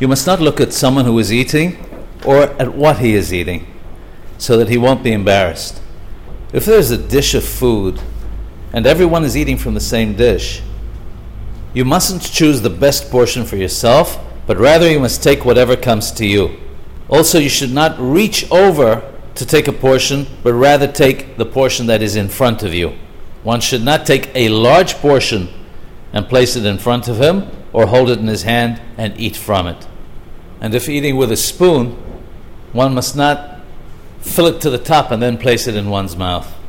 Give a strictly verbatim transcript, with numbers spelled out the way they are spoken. You must not look at someone who is eating or at what he is eating, so that he won't be embarrassed. If there's a dish of food and everyone is eating from the same dish, you mustn't choose the best portion for yourself, but rather you must take whatever comes to you. Also, you should not reach over to take a portion, but rather take the portion that is in front of you. One should not take a large portion and place it in front of him, or hold it in his hand and eat from it. And if eating with a spoon, one must not fill it to the top and then place it in one's mouth.